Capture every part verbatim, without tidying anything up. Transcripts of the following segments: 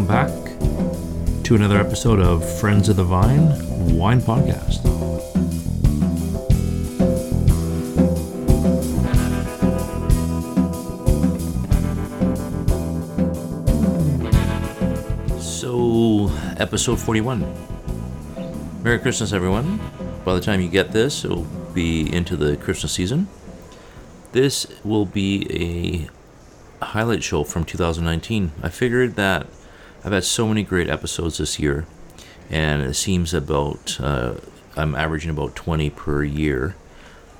welcome back to another episode of Friends of the Vine Wine Podcast. So, episode forty-one. Merry Christmas, everyone. By the time you get this, it'll be into the Christmas season. This will be a highlight show from two thousand nineteen. I figured that I've had so many great episodes this year, and it seems about uh, I'm averaging about twenty per year,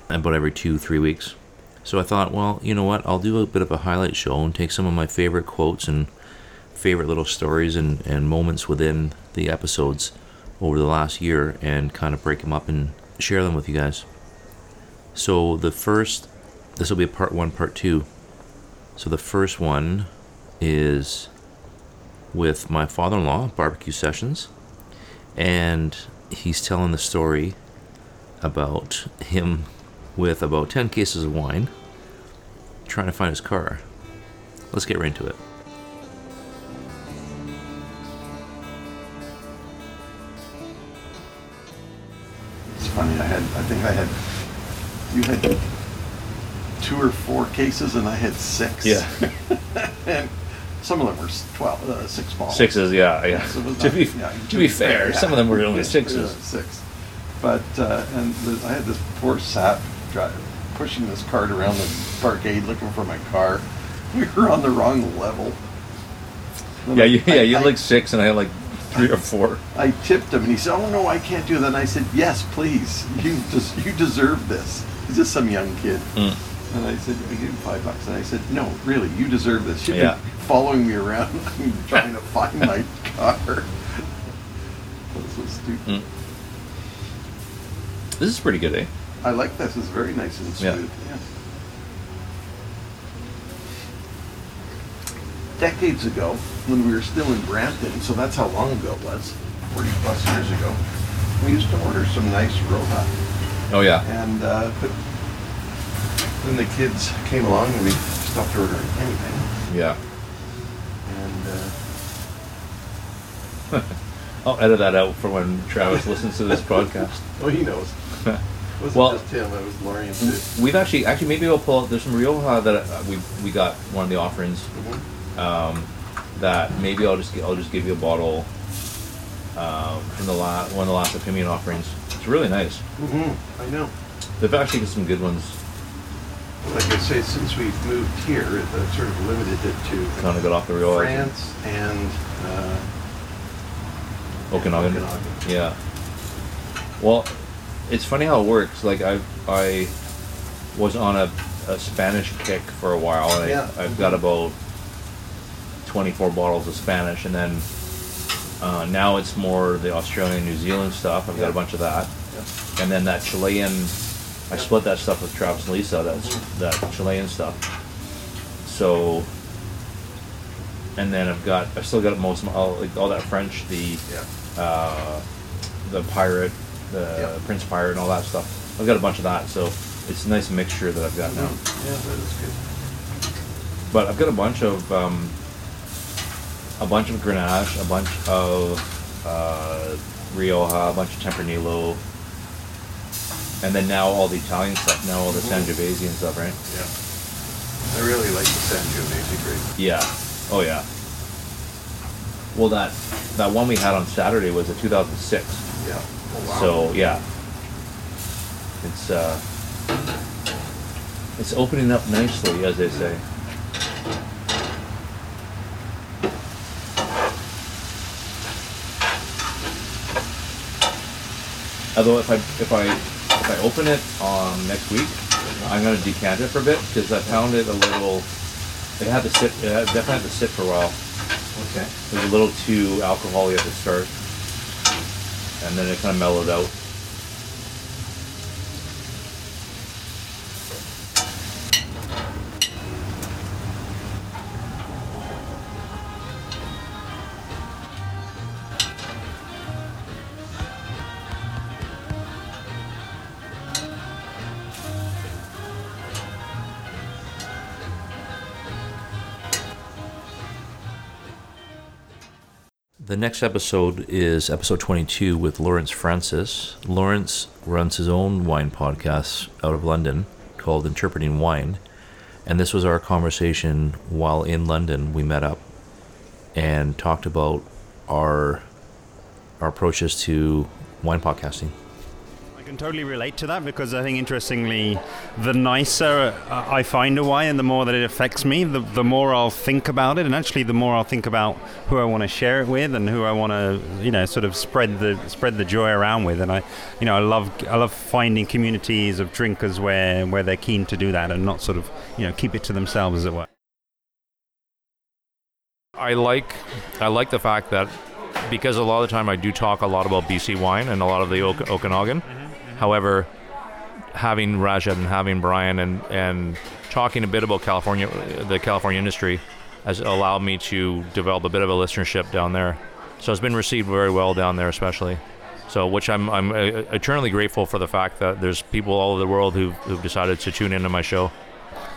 about every two three weeks. So I thought, well, you know what, I'll do a bit of a highlight show and take some of my favorite quotes and favorite little stories and, and moments within the episodes over the last year and kind of break them up and share them with you guys. So the first, this will be a part one, part two. So the first one is with my father-in-law, Barbecue Sessions, and he's telling the story about him with about ten cases of wine trying to find his car. Let's get right into it. It's funny, I had, I think I had, you had two or four cases and I had six. Yeah. And some of them were twelve, uh, six bottles. Sixes, yeah, yeah. So not, to be, yeah, to be fair, yeah. Some of them were only sixes. Six. But, uh, and the, I had this poor sap driver pushing this cart around the parkade looking for my car. We were on the wrong level. Then yeah, you, I, yeah, you I, had like six and I had like three I, or four. I tipped him and he said, oh no, I can't do that. And I said, yes, please. You just, you deserve this. He's just some young kid. Mm. And I said, I gave him five bucks. And I said, no, really, you deserve this. You've yeah. been following me around and trying to find my car. That's so stupid. Mm. This is pretty good, eh? I like this. It's very nice and smooth. Yeah. yeah. Decades ago, when we were still in Brampton, so that's how long ago it was, forty plus years ago, we used to order some nice Roja. Oh, yeah. And, uh, but then the kids came along and we stopped ordering anything. Yeah. And, uh... I'll edit that out for when Travis listens to this podcast. Oh, he knows. It wasn't well, just him, it was Lorian too. We've actually, actually maybe we'll pull out, there's some Rioja that we we got one of the offerings, mm-hmm. um, that maybe I'll just, I'll just give you a bottle um, from the la- one of the last Opinion offerings. It's really nice. Mm-hmm. I know. They've actually got some good ones. Like I say, since we've moved here, it uh, sort of limited it to kind of got off the real France and uh, Okanagan. Okanagan. Yeah. Well, it's funny how it works. Like I, I was on a, a Spanish kick for a while. And yeah. I, I've got about twenty-four bottles of Spanish, and then uh, now it's more the Australian, New Zealand stuff. I've yeah. got a bunch of that, yeah. and then that Chilean. I split that stuff with Travis and Lisa, that's that Chilean stuff. So, and then I've got, I've still got most, all, like, all that French, the yeah. uh, the pirate, the yeah. Prince Pirate and all that stuff. I've got a bunch of that, so it's a nice mixture that I've got now. Yeah, that is good. But I've got a bunch of, um, a bunch of Grenache, a bunch of uh, Rioja, a bunch of Tempranillo. And then now all the Italian stuff, now all the Sangiovese and stuff, right? Yeah. I really like the Sangiovese grape. Yeah. Oh, yeah. Well, that that one we had on Saturday was a two thousand six. Yeah. Oh, wow. So, yeah. It's, uh... it's opening up nicely, as they say. Although, if I... if I If I open it um, next week, I'm going to decant it for a bit because I found it a little. It had to sit. It had, definitely had to sit for a while. Okay. It was a little too alcoholic at the start, and then it kind of mellowed out. The next episode is episode twenty-two with Lawrence Francis. Lawrence runs his own wine podcast out of London called Interpreting Wine. And this was our conversation while in London. We met up and talked about our our approaches to wine podcasting. I can totally relate to that because I think, interestingly, the nicer I find a wine and the more that it affects me, the, the more I'll think about it. And actually, the more I'll think about who I want to share it with and who I want to, you know, sort of spread the spread the joy around with. And I, you know, I love I love finding communities of drinkers where where they're keen to do that and not sort of, you know, keep it to themselves, as it were. I like I like the fact that because a lot of the time I do talk a lot about B C wine and a lot of the ok- Okanagan. Mm-hmm. However, having Rajat and having Brian and, and talking a bit about California, the California industry, has allowed me to develop a bit of a listenership down there. So it's been received very well down there, especially. So, which I'm I'm eternally grateful for the fact that there's people all over the world who've, who've decided to tune into my show.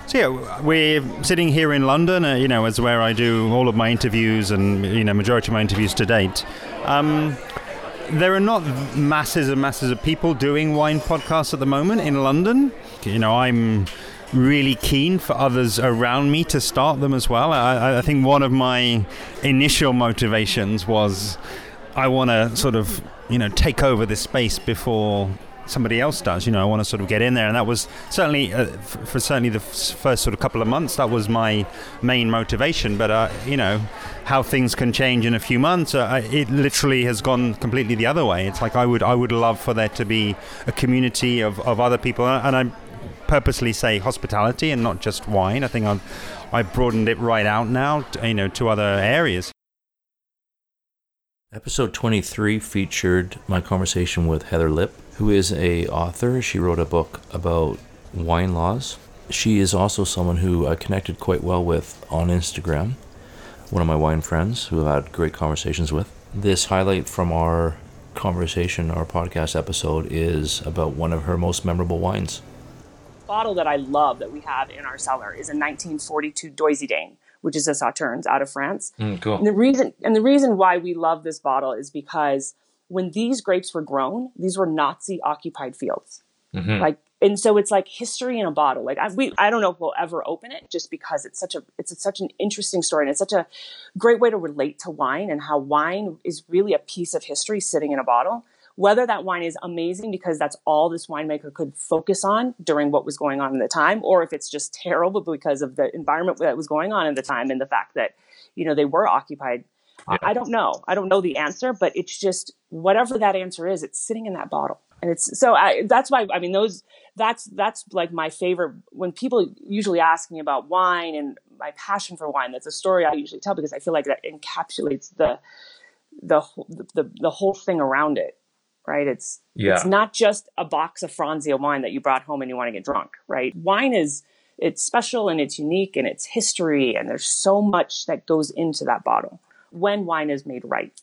So yeah, we're sitting here in London, uh, you know, is where I do all of my interviews and, you know, majority of my interviews to date. Um, There are not masses and masses of people doing wine podcasts at the moment in London. You know, I'm really keen for others around me to start them as well. I, I think one of my initial motivations was I want to sort of, you know, take over this space before somebody else does. You know, I want to sort of get in there. And that was certainly, uh, for, for certainly the f- first sort of couple of months, that was my main motivation. But, uh, you know... how things can change in a few months. Uh, it literally has gone completely the other way. It's like I would I would love for there to be a community of, of other people. And I purposely say hospitality and not just wine. I think I've, I've broadened it right out now, to, you know, to other areas. Episode twenty-three featured my conversation with Heather Lipp, who is a author. She wrote a book about wine laws. She is also someone who I connected quite well with on Instagram. One of my wine friends who I've had great conversations with. This highlight from our conversation, our podcast episode, is about one of her most memorable wines. The bottle that I love that we have in our cellar is a nineteen forty-two Doisy Dane, which is a Sauternes out of France. Mm, cool. And the reason, and the reason why we love this bottle is because when these grapes were grown, these were Nazi-occupied fields. Mm-hmm. Like, and so it's like history in a bottle. Like I, we, I don't know if we'll ever open it, just because it's such a, it's such an interesting story, and it's such a great way to relate to wine and how wine is really a piece of history sitting in a bottle. Whether that wine is amazing because that's all this winemaker could focus on during what was going on at the time, or if it's just terrible because of the environment that was going on at the time and the fact that, you know, they were occupied. Yeah. I, I don't know. I don't know the answer, but it's just whatever that answer is, it's sitting in that bottle. And it's so I, that's why, I mean, those, that's, that's like my favorite. When people usually ask me about wine and my passion for wine, that's a story I usually tell because I feel like that encapsulates the, the, the, the whole thing around it. Right. It's, yeah. It's not just a box of Franzia wine that you brought home and you want to get drunk. Right. Wine is, it's special and it's unique and it's history. And there's so much that goes into that bottle when wine is made right.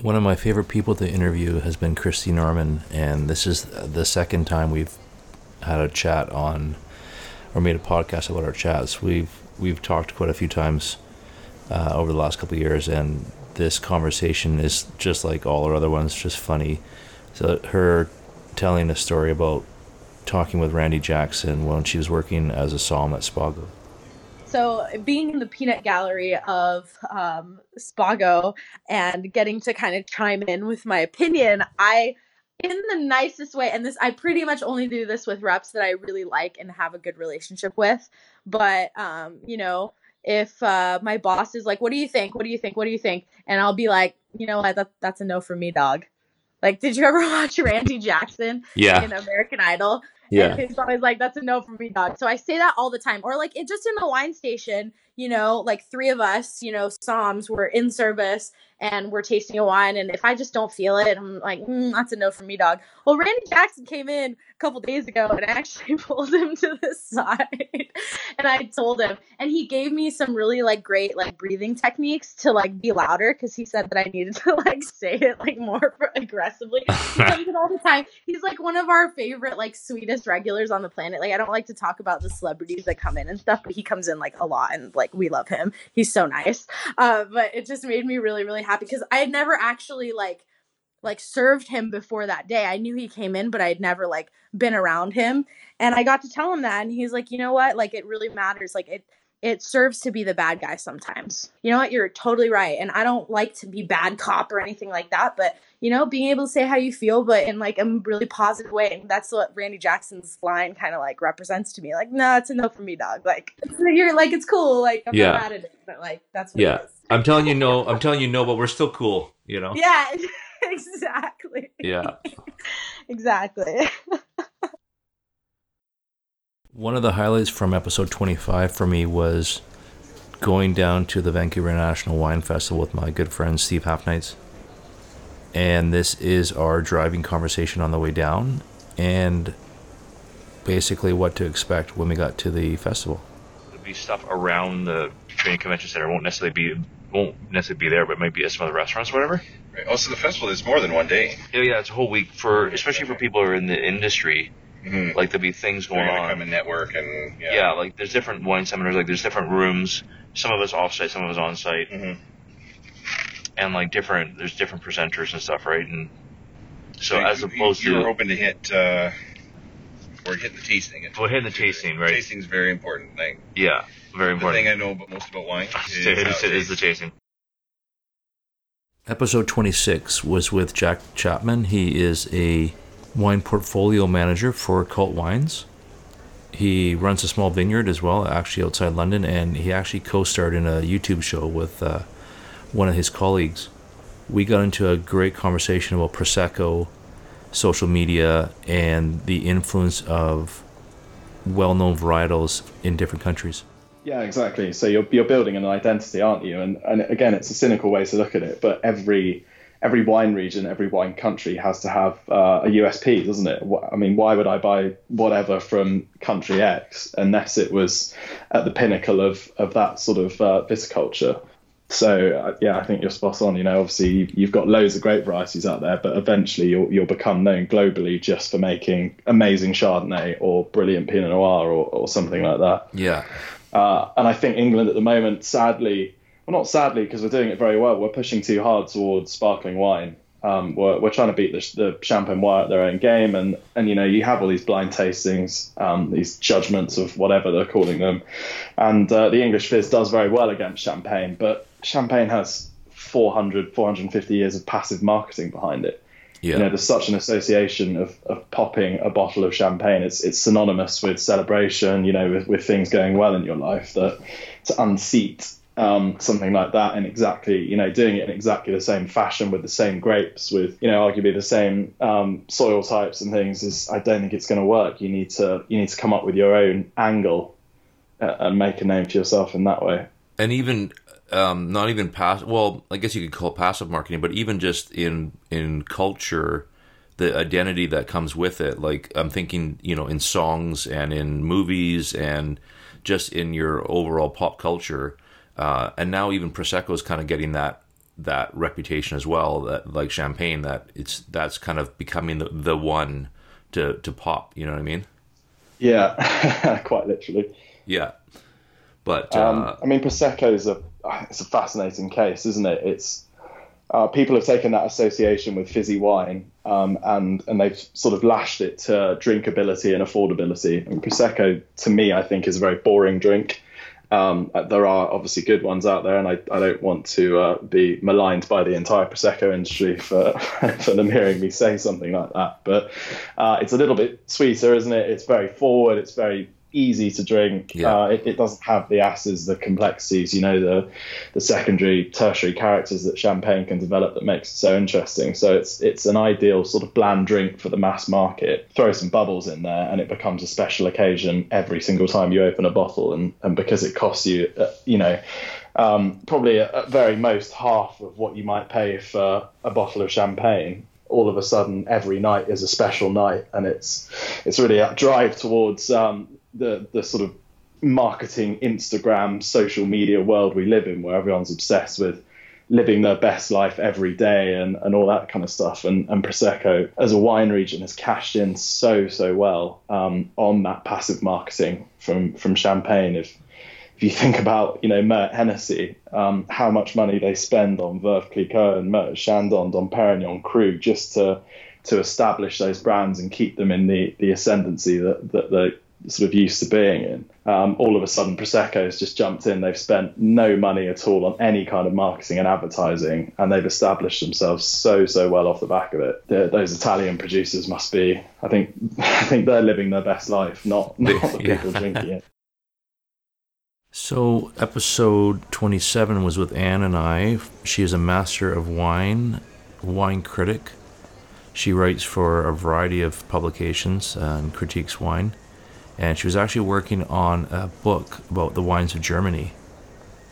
One of my favorite people to interview has been Christy Norman, and this is the second time we've had a chat on, or made a podcast about our chats. We've we've talked quite a few times uh, over the last couple of years, and this conversation is just like all our other ones, just funny. So her telling a story about talking with Randy Jackson when she was working as a somm at Spago. So being in the peanut gallery of um, Spago and getting to kind of chime in with my opinion, I, in the nicest way, and this, I pretty much only do this with reps that I really like and have a good relationship with. But, um, you know, if uh, my boss is like, what do you think? What do you think? What do you think? And I'll be like, you know what? That, that's a no for me, dog. Like, did you ever watch Randy Jackson yeah. in American Idol? Yeah. And it's always like, that's a no for me, dog. So I say that all the time. Or like it just in the wine station, you know, like three of us, you know, somms were in service and we're tasting a wine. And if I just don't feel it, I'm like, mm, that's a no for me, dog. Well, Randy Jackson came in a couple days ago and I actually pulled him to the side. And I told him, and he gave me some really like great like breathing techniques to like be louder, because he said that I needed to like say it like more aggressively. He comes in all the time. He's like one of our favorite like sweetest regulars on the planet. Like I don't like to talk about the celebrities that come in and stuff, but he comes in like a lot, and like we love him. He's so nice. Uh, but it just made me really really happy, because I had never actually like like served him before that day. I knew he came in, but I'd never like been around him. And I got to tell him that, and he's like, you know what? Like, it really matters. Like it, it serves to be the bad guy sometimes. You know what? You're totally right. And I don't like to be bad cop or anything like that, but you know, being able to say how you feel, but in like a really positive way. And that's what Randy Jackson's line kind of like represents to me. Like, no, nah, it's a no for me, dog. Like you're like, it's cool. Like I'm yeah. not mad at it, but like, that's what yeah. it is. I'm telling you no, I'm telling you no, but we're still cool, you know? Yeah. Exactly. Yeah. Exactly. One of the highlights from episode twenty-five for me was going down to the Vancouver International Wine Festival with my good friend Steve Halfnights. And this is our driving conversation on the way down and basically what to expect when we got to the festival. There'll be stuff around the Training Convention Center. Won't necessarily be won't necessarily be there, but maybe at some other restaurants or whatever. Right. Oh, so the festival is more than one day. Yeah, yeah, it's a whole week for, especially for people who are in the industry. Mm-hmm. Like there'll be things going on. Come and network and yeah. yeah, like there's different wine seminars. Like there's different rooms. Some of us offsite, some of us on site, mm-hmm. and like different. There's different presenters and stuff, right? And so, so as you, opposed you, you to, you were hoping to hit. Uh, we're hitting the tasting. We're hitting the tasting, right? Tasting's very important thing. Yeah, very important. The thing I know most about wine is, it is, it is the tasting. Episode twenty-six was with Jack Chapman. He is a wine portfolio manager for Cult Wines. He runs a small vineyard as well, actually outside London, and he actually co-starred in a YouTube show with uh, one of his colleagues. We got into a great conversation about Prosecco, social media, and the influence of well-known varietals in different countries. Yeah, exactly. So you're you're building an identity, aren't you? And and again, it's a cynical way to look at it, but every every wine region, every wine country has to have uh, a U S P, doesn't it? I mean, why would I buy whatever from country X unless it was at the pinnacle of, of that sort of uh, viticulture? So uh, yeah, I think you're spot on. You know, obviously you've got loads of great varieties out there, but eventually you'll you'll become known globally just for making amazing Chardonnay or brilliant Pinot Noir or, or something like that. Yeah. Uh, and I think England at the moment, sadly, well, not sadly, because we're doing it very well, we're pushing too hard towards sparkling wine. Um, we're, we're trying to beat the, the champagne wine at their own game. And, and, you know, you have all these blind tastings, um, these judgments of whatever they're calling them. And uh, the English fizz does very well against champagne. But champagne has four hundred, four hundred fifty years of passive marketing behind it. Yeah. You know, there's such an association of, of popping a bottle of champagne. It's it's synonymous with celebration, you know, with, with things going well in your life, that to unseat um, something like that and exactly, you know, doing it in exactly the same fashion with the same grapes, with, you know, arguably the same um, soil types and things is, I don't think it's going to work. You need to, you need to come up with your own angle uh, and make a name for yourself in that way. And even... Um, not even passive, well, I guess you could call it passive marketing, but even just in in culture, the identity that comes with it. Like I'm thinking, you know, in songs and in movies and just in your overall pop culture. Uh, and now even Prosecco is kind of getting that that reputation as well, that like champagne, that it's that's kind of becoming the, the one to, to pop, you know what I mean? Yeah, quite literally. Yeah. But uh, um, I mean, Prosecco is a it's a fascinating case, isn't it? It's uh, people have taken that association with fizzy wine um, and and they've sort of lashed it to drinkability and affordability. And Prosecco, to me, I think is a very boring drink. Um, there are obviously good ones out there, and I, I don't want to uh, be maligned by the entire Prosecco industry for, for them hearing me say something like that. But uh, it's a little bit sweeter, isn't it? It's very forward. It's very easy to drink. Yeah. Uh, it, it doesn't have the acids, the complexities, you know, the the secondary, tertiary characters that champagne can develop that makes it so interesting. So it's it's an ideal sort of bland drink for the mass market. Throw some bubbles in there and it becomes a special occasion every single time you open a bottle. And, and because it costs you, uh, you know, um, probably at very most half of what you might pay for a bottle of champagne, all of a sudden every night is a special night. And it's, it's really a drive towards... Um, the the sort of marketing, Instagram, social media world we live in, where everyone's obsessed with living their best life every day and, and all that kind of stuff. And, and Prosecco as a wine region has cashed in so, so well um, on that passive marketing from, from Champagne. If if you think about, you know, Mert Hennessy, um, how much money they spend on Veuve Clicquot and Mertz Chandon, Dom Pérignon, Cru, just to to establish those brands and keep them in the, the ascendancy that, that they sort of used to being in. Um, all of a sudden, Prosecco's just jumped in. They've spent no money at all on any kind of marketing and advertising, and they've established themselves so, so well off the back of it. The, those Italian producers must be, I think, I think they're living their best life, not, not the people yeah. drinking it. So episode twenty-seven was with Anne and I. She is a master of wine, wine critic. She writes for a variety of publications and critiques wine. And she was actually working on a book about the wines of Germany.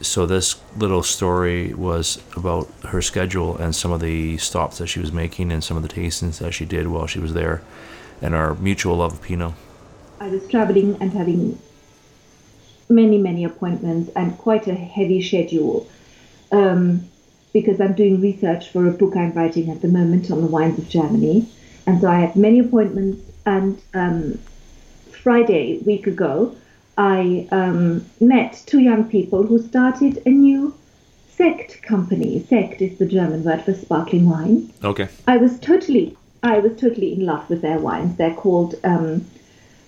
So this little story was about her schedule and some of the stops that she was making and some of the tastings that she did while she was there, and our mutual love of Pinot. I was traveling and having many, many appointments and quite a heavy schedule um, because I'm doing research for a book I'm writing at the moment on the wines of Germany. And so I had many appointments, and um, Friday, a week ago, I um, met two young people who started a new sekt company. Sekt is the German word for sparkling wine. Okay. I was totally, I was totally in love with their wines. They're called um,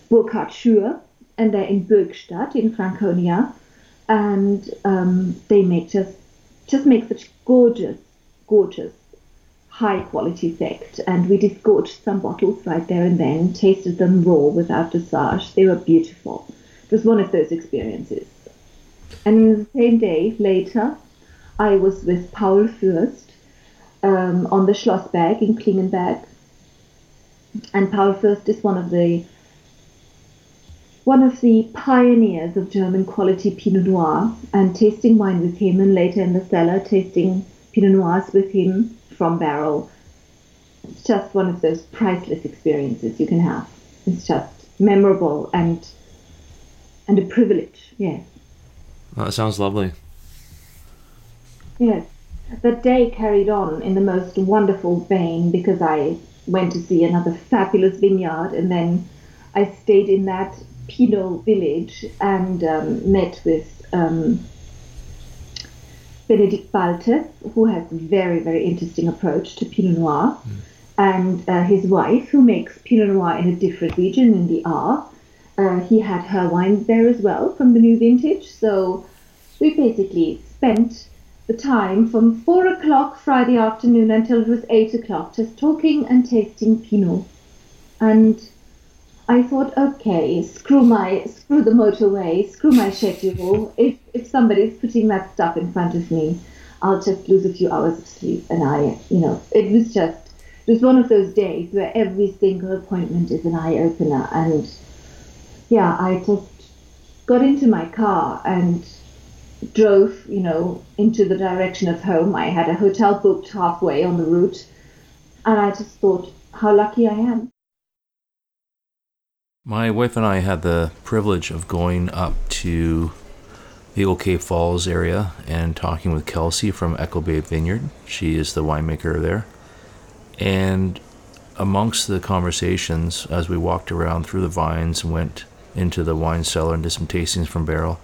Burkart Schür, and they're in Burgstadt in Franconia, and um, they make just, just make such gorgeous, gorgeous, high-quality sekt, and we disgorged some bottles right there and then, tasted them raw without dosage. They were beautiful. It was one of those experiences. And the same day later, I was with Paul Fürst um, on the Schlossberg in Klingenberg, and Paul Fürst is one of the one of the pioneers of German quality Pinot Noir, and tasting wine with him, and later in the cellar tasting Pinot Noirs with him from barrel. It's just one of those priceless experiences you can have. It's just memorable and and a privilege. Yes. Oh, that sounds lovely. Yes. That day carried on in the most wonderful vein, because I went to see another fabulous vineyard, and then I stayed in that Pinot village and um, met with um, Benedict Balte, who has a very, very interesting approach to Pinot Noir, mm. and uh, his wife, who makes Pinot Noir in a different region, in the R. Uh, he had her wines there as well from the new vintage, so we basically spent the time from four o'clock Friday afternoon until it was eight o'clock, just talking and tasting Pinot. And I thought, okay, screw my, screw the motorway, screw my schedule. If if somebody's putting that stuff in front of me, I'll just lose a few hours of sleep. And I, you know, it was just, it was one of those days where every single appointment is an eye opener. And yeah, I just got into my car and drove, you know, into the direction of home. I had a hotel booked halfway on the route, and I just thought, how lucky I am. My wife and I had the privilege of going up to the Old Cave Falls area and talking with Kelsey from Echo Bay Vineyard. She is the winemaker there. And amongst the conversations, as we walked around through the vines and went into the wine cellar and did some tastings from barrel,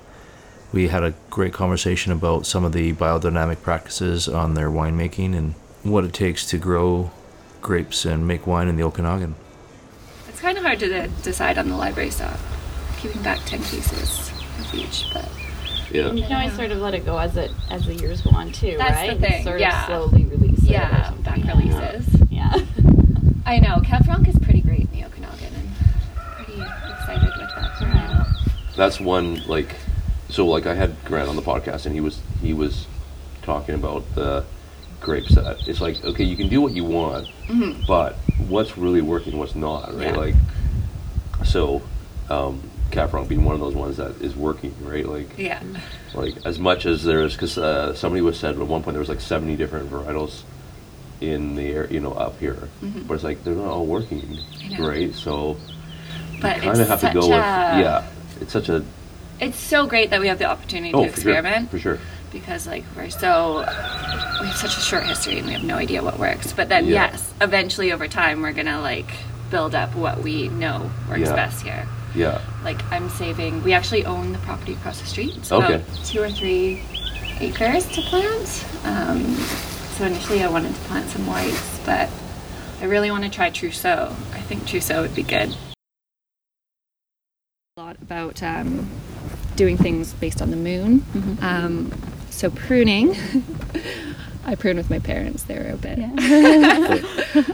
we had a great conversation about some of the biodynamic practices on their winemaking and what it takes to grow grapes and make wine in the Okanagan. It's kind of hard to decide on the library stock, keeping back ten cases of each, but yeah. You can always sort of let it go as it as the years go on too. That's right? The thing. Sort yeah. of slowly release it. Yeah, back yeah. releases. Yeah. I know. Cab Franc is pretty great in the Okanagan, and I'm pretty excited with that for now. That's one, like, so like I had Grant on the podcast, and he was he was talking about the grapes that it's like, okay, you can do what you want, mm-hmm. but what's really working, what's not, right? Yeah. Like, so um Cab Franc being one of those ones that is working, right? Like, yeah, like as much as there's, because uh, somebody was said at one point there was like seventy different varietals in the air, you know, up here, mm-hmm. but it's like they're not all working, right? So but you kind of have to go a, with yeah it's such a it's so great that we have the opportunity oh, to experiment. For sure. For sure. Because like we're so, we have such a short history and we have no idea what works. But then yeah. yes, eventually over time we're gonna like build up what we know works yeah. best here. Yeah. Like I'm saving, we actually own the property across the street. It's okay. about two or three acres to plant. Um, so initially I wanted to plant some whites, but I really want to try Trousseau. I think Trousseau would be good. A lot about um, doing things based on the moon. Mm-hmm. Um, so pruning. I pruned with my parents. They were a bit yeah.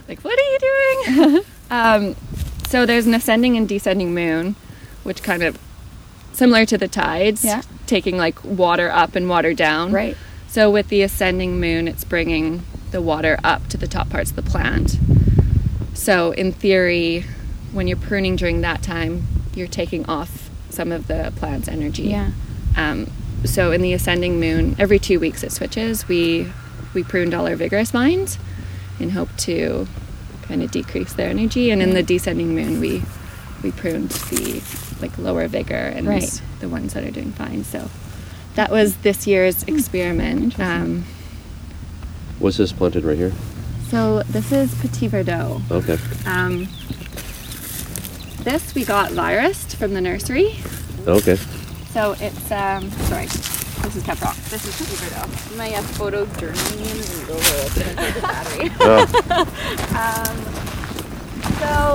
like, what are you doing? um, so there's an ascending and descending moon, which kind of similar to the tides, yeah. taking like water up and water down. Right. So with the ascending moon, it's bringing the water up to the top parts of the plant. So in theory, when you're pruning during that time, you're taking off some of the plant's energy. Yeah. Um, so in the ascending moon, every two weeks it switches. We we pruned all our vigorous vines in hope to kind of decrease their energy. And in the descending moon, we we pruned the like lower vigor and right. the ones that are doing fine. So that was this year's experiment. Um, What's this planted right here? So this is Petit Verdot. Okay. Um, this we got lyrist from the nursery. Okay. So it's, um, sorry, this is Caprock. This is Petit Verdot. My uh, photo journey. Oh.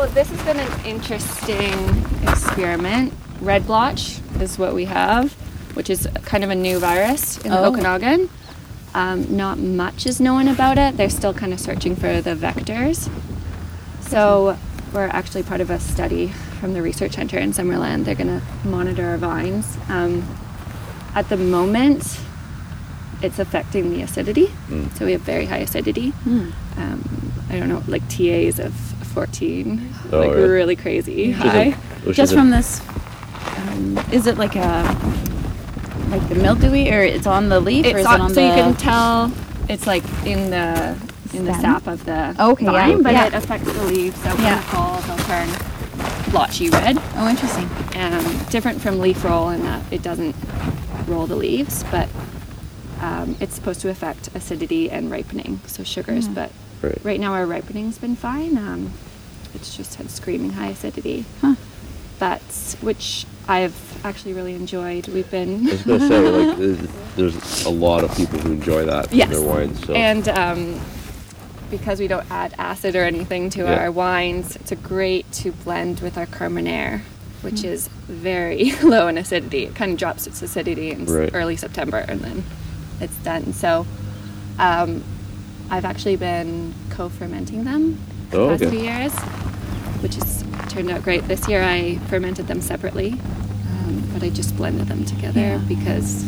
um, so this has been an interesting experiment. Red blotch is what we have, which is kind of a new virus in oh. the Okanagan. Um, not much is known about it. They're still kind of searching for the vectors. So we're actually part of a study from the research center in Summerland. They're going to monitor our vines. Um, at the moment, it's affecting the acidity. Mm. So we have very high acidity. Mm. Um, I don't know, like T A's of fourteen. Oh, like right. really crazy high. Just from this, um, is it like a... like the mildewy, or it's on the leaf, it's or is on, it on so the... So you can tell it's like in the in stem? the sap of the okay, vine, yeah. but yeah. it affects the leaves, so in yeah. the fall they'll turn blotchy red. Oh, interesting. Um, different from leaf roll in that it doesn't roll the leaves, but um, it's supposed to affect acidity and ripening, so sugars, yeah. but right. right now our ripening's been fine. Um, it's just had screaming high acidity. Huh. But, which... I've actually really enjoyed. We've been. I was going to say, like, there's a lot of people who enjoy that yes. in their wines. So. And um, because we don't add acid or anything to yeah. our wines, it's a great to blend with our Carmenere, which mm. is very low in acidity. It kind of drops its acidity in right. early September, and then it's done. So um, I've actually been co-fermenting them the oh, past okay. few years, which is. Turned out great. This year I fermented them separately, um, but I just blended them together yeah. because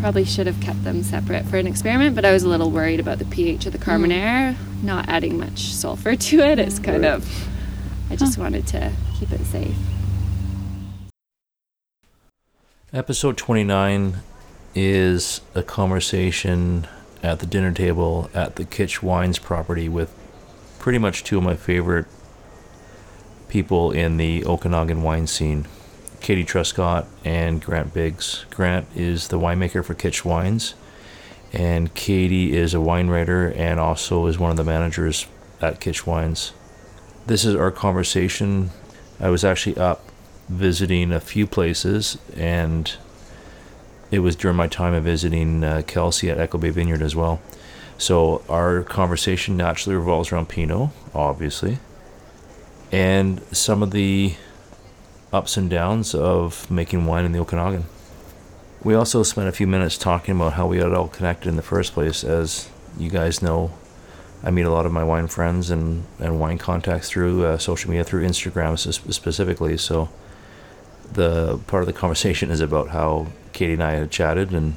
probably should have kept them separate for an experiment, but I was a little worried about the pH of the Carmenere, mm. not adding much sulfur to it. It's kind right. of, I just huh. wanted to keep it safe. Episode twenty-nine is a conversation at the dinner table at the Kitsch Wines property with pretty much two of my favorite people in the Okanagan wine scene, Katie Truscott and Grant Biggs. Grant is the winemaker for Kitsch Wines, and Katie is a wine writer and also is one of the managers at Kitsch Wines. This is our conversation. I was actually up visiting a few places, and it was during my time of visiting uh, Kelsey at Echo Bay Vineyard as well. So our conversation naturally revolves around Pinot, obviously, and some of the ups and downs of making wine in the Okanagan. We also spent a few minutes talking about how we got all connected in the first place. As you guys know, I meet a lot of my wine friends and, and wine contacts through uh, social media, through Instagram specifically. So the part of the conversation is about how Katie and I had chatted and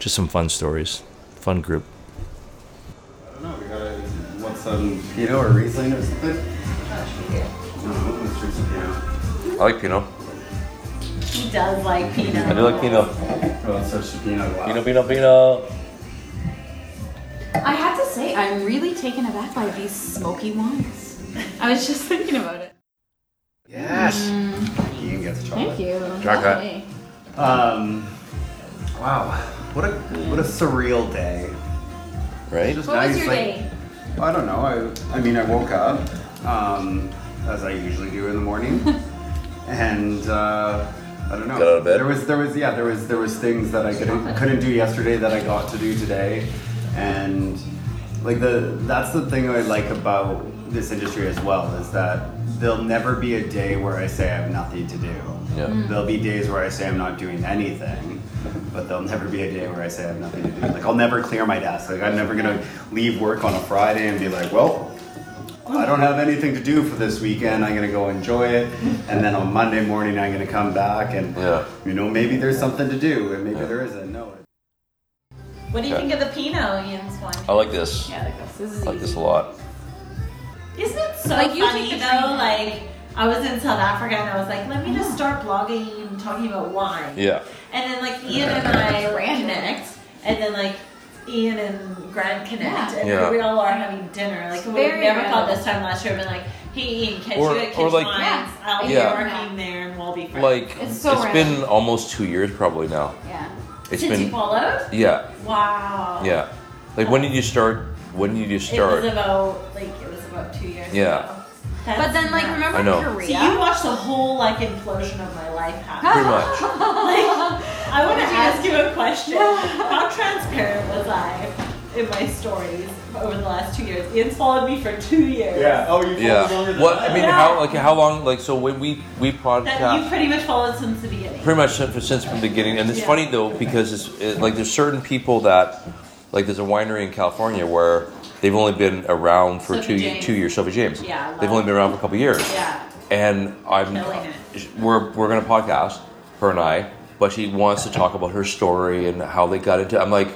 just some fun stories. Fun group. I don't know, we got a some Pinot or Riesling or something? No, let's drink some Pinot. I like Pinot. He does like Pinot. I do like Pinot. Oh, it's such a Pinot. Wow. Pinot, Pinot, Pinot. I have to say, I'm really taken aback by these smoky wines. I was just thinking about it. Yes. Mm. You can get with chocolate. Thank you. Chocolate. Um, wow, what a what a surreal day, right? Just what nice. was your like, day? I don't know. I I mean, I woke up um, as I usually do in the morning, and uh, I don't know. Got out of bed. There was there was yeah there was there was things that I couldn't couldn't do yesterday that I got to do today, and like the that's the thing I like about this industry as well, is that there'll never be a day where I say I have nothing to do. Yeah. Mm. There'll be days where I say I'm not doing anything, but there'll never be a day where I say I have nothing to do. Like, I'll never clear my desk. Like, I'm never gonna leave work on a Friday and be like, well, I don't have anything to do for this weekend. I'm gonna go enjoy it, and then on Monday morning I'm gonna come back and yeah. you know, maybe there's something to do, and maybe yeah. there isn't. No. What do you okay. think of the Pinot, Ian's wine? I like this. Yeah, I like this. This is I like easy. this a lot. Isn't it so like, funny, you know, like, I was in South Africa and I was like, let me just start blogging and talking about wine. Yeah. And then, like, Ian and I connect, and then, like, Ian and Grant connect, yeah. and yeah. we all are having dinner. Like, we never thought this time last year, but, like, hey, Ian, catch you at Kitsch Wines. I'll be working there, and we'll be friends. Like, it's, so it's been almost two years probably now. Yeah. It's Since been, you followed? Yeah. Wow. Yeah. Like, oh. when did you start? When did you start? It was about, like, it was about two years yeah. ago. That's but then, like, remember Korea? So you watched the whole, like, implosion of my life happen. Pretty much. Like, I want to ask you a question. How transparent was I in my stories over the last two years? Ian's followed me for two years. Yeah. Oh, you followed yeah. longer than what, I mean, yeah. how, like, how long, like, so when we, we podcast. That you pretty much followed since the beginning. Pretty much since, since the beginning. And it's yeah. funny, though, because, it's it, like, there's certain people that, like, there's a winery in California where they've only been around for Sophie two James. two years. Sophie James. Yeah. They've only been around for a couple of years. Yeah. And I'm we're we're gonna podcast, her and I, but she wants to talk about her story and how they got into. I'm like,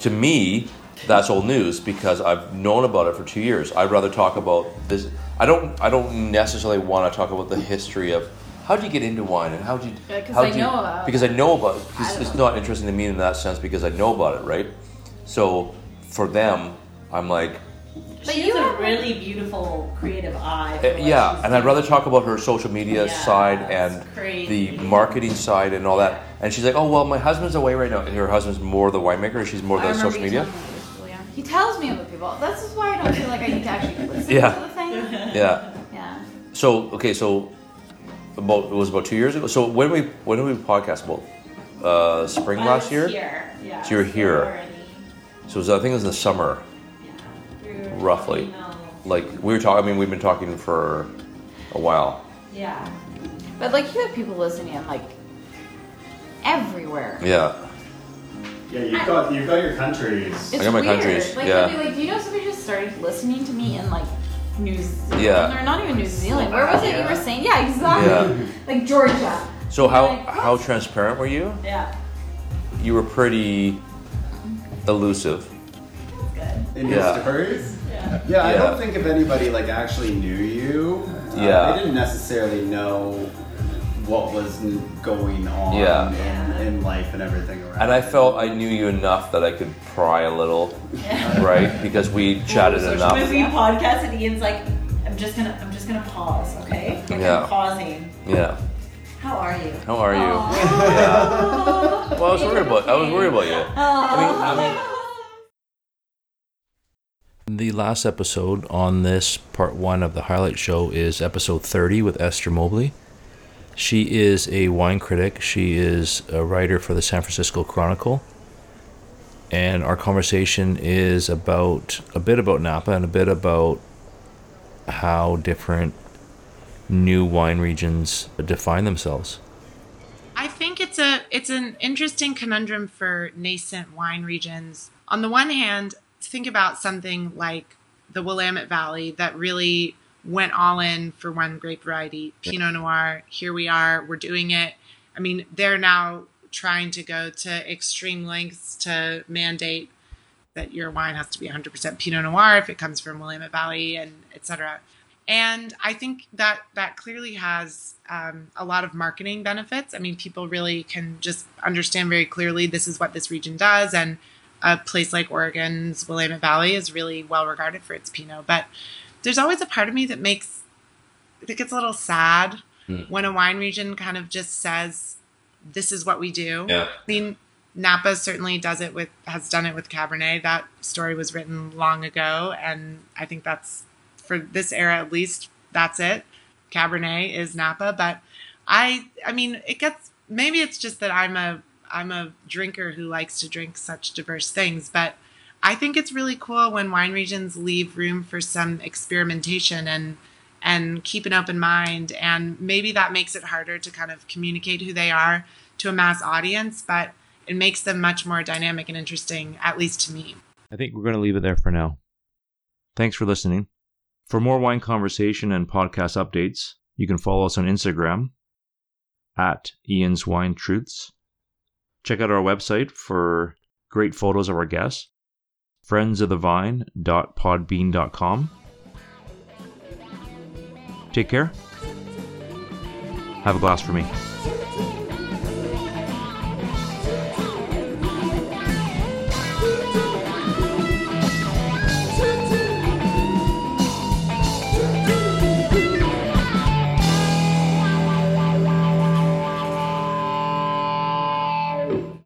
to me, that's old news because I've known about it for two years. I'd rather talk about this. I don't I don't necessarily want to talk about the history of how did you get into wine and how did you yeah, how I do know you, about because it. I know about it. Because it's not interesting to me in that sense because I know about it, right? So for them. I'm like, but she has a really beautiful creative eye. Uh, yeah, and I'd rather talk about her social media yeah, side and crazy. the marketing side and all that. Yeah. And she's like, oh, well, my husband's away right now. And her husband's more the winemaker. She's more the social media. People, yeah. He tells me about people. That's just why I don't feel like I need to actually listen yeah. to the thing. Yeah. Yeah. So, okay, so about it was about two years ago. So when we when did we podcast? About uh, spring last I was year? Here. Yeah. So you were here. Already. So it was, I think it was in the summer. Roughly, no. like we were talking. I mean, we've been talking for a while. Yeah, but like you have people listening in like everywhere. Yeah. Yeah, you've I, got you've got your countries. It's I got my weird. countries. Like, yeah. Like, do you know somebody just started listening to me in like New Zealand yeah. or not even New Zealand? Where was it yeah. you were saying? Yeah, exactly. Yeah. Like Georgia. So how like, how transparent were you? Yeah. You were pretty elusive. In yeah. your stories? Yeah. yeah, I yeah. don't think if anybody like actually knew you, uh, yeah. they didn't necessarily know what was going on yeah. in, yeah. in life and everything around. And I it. felt I knew you enough that I could pry a little, yeah. right? Because we chatted so enough. We podcast and Ian's like, I'm just gonna, I'm just gonna pause, okay? Like, yeah. I'm pausing. Yeah. How are you? How are you? Yeah. Well, I was worried about, I was worried about you. Aww. I mean, I mean. The last episode on this part one of the highlight show is episode thirty with Esther Mobley. She is a wine critic. She is a writer for the San Francisco Chronicle. And our conversation is about a bit about Napa and a bit about how different new wine regions define themselves. I think it's a it's an interesting conundrum for nascent wine regions. On the one hand, think about something like the Willamette Valley that really went all in for one grape variety, Pinot Noir. Here we are, we're doing it. I mean, they're now trying to go to extreme lengths to mandate that your wine has to be one hundred percent Pinot Noir if it comes from Willamette Valley and et cetera. And I think that that clearly has um, a lot of marketing benefits. I mean, people really can just understand very clearly this is what this region does, and a place like Oregon's Willamette Valley is really well regarded for its Pinot, but there's always a part of me that makes, that gets a little sad Mm. When a wine region kind of just says, this is what we do. Yeah. I mean, Napa certainly does it with, has done it with Cabernet. That story was written long ago. And I think that's, for this era at least, that's it. Cabernet is Napa. But I, I mean, it gets, maybe it's just that I'm a, I'm a drinker who likes to drink such diverse things, but I think it's really cool when wine regions leave room for some experimentation and and keep an open mind. And maybe that makes it harder to kind of communicate who they are to a mass audience, but it makes them much more dynamic and interesting, at least to me. I think we're going to leave it there for now. Thanks for listening. For more wine conversation and podcast updates, you can follow us on Instagram at Ian's Wine Truths. Check out our website for great photos of our guests, friends of the vine dot podbean dot com. Take care. Have a glass for me.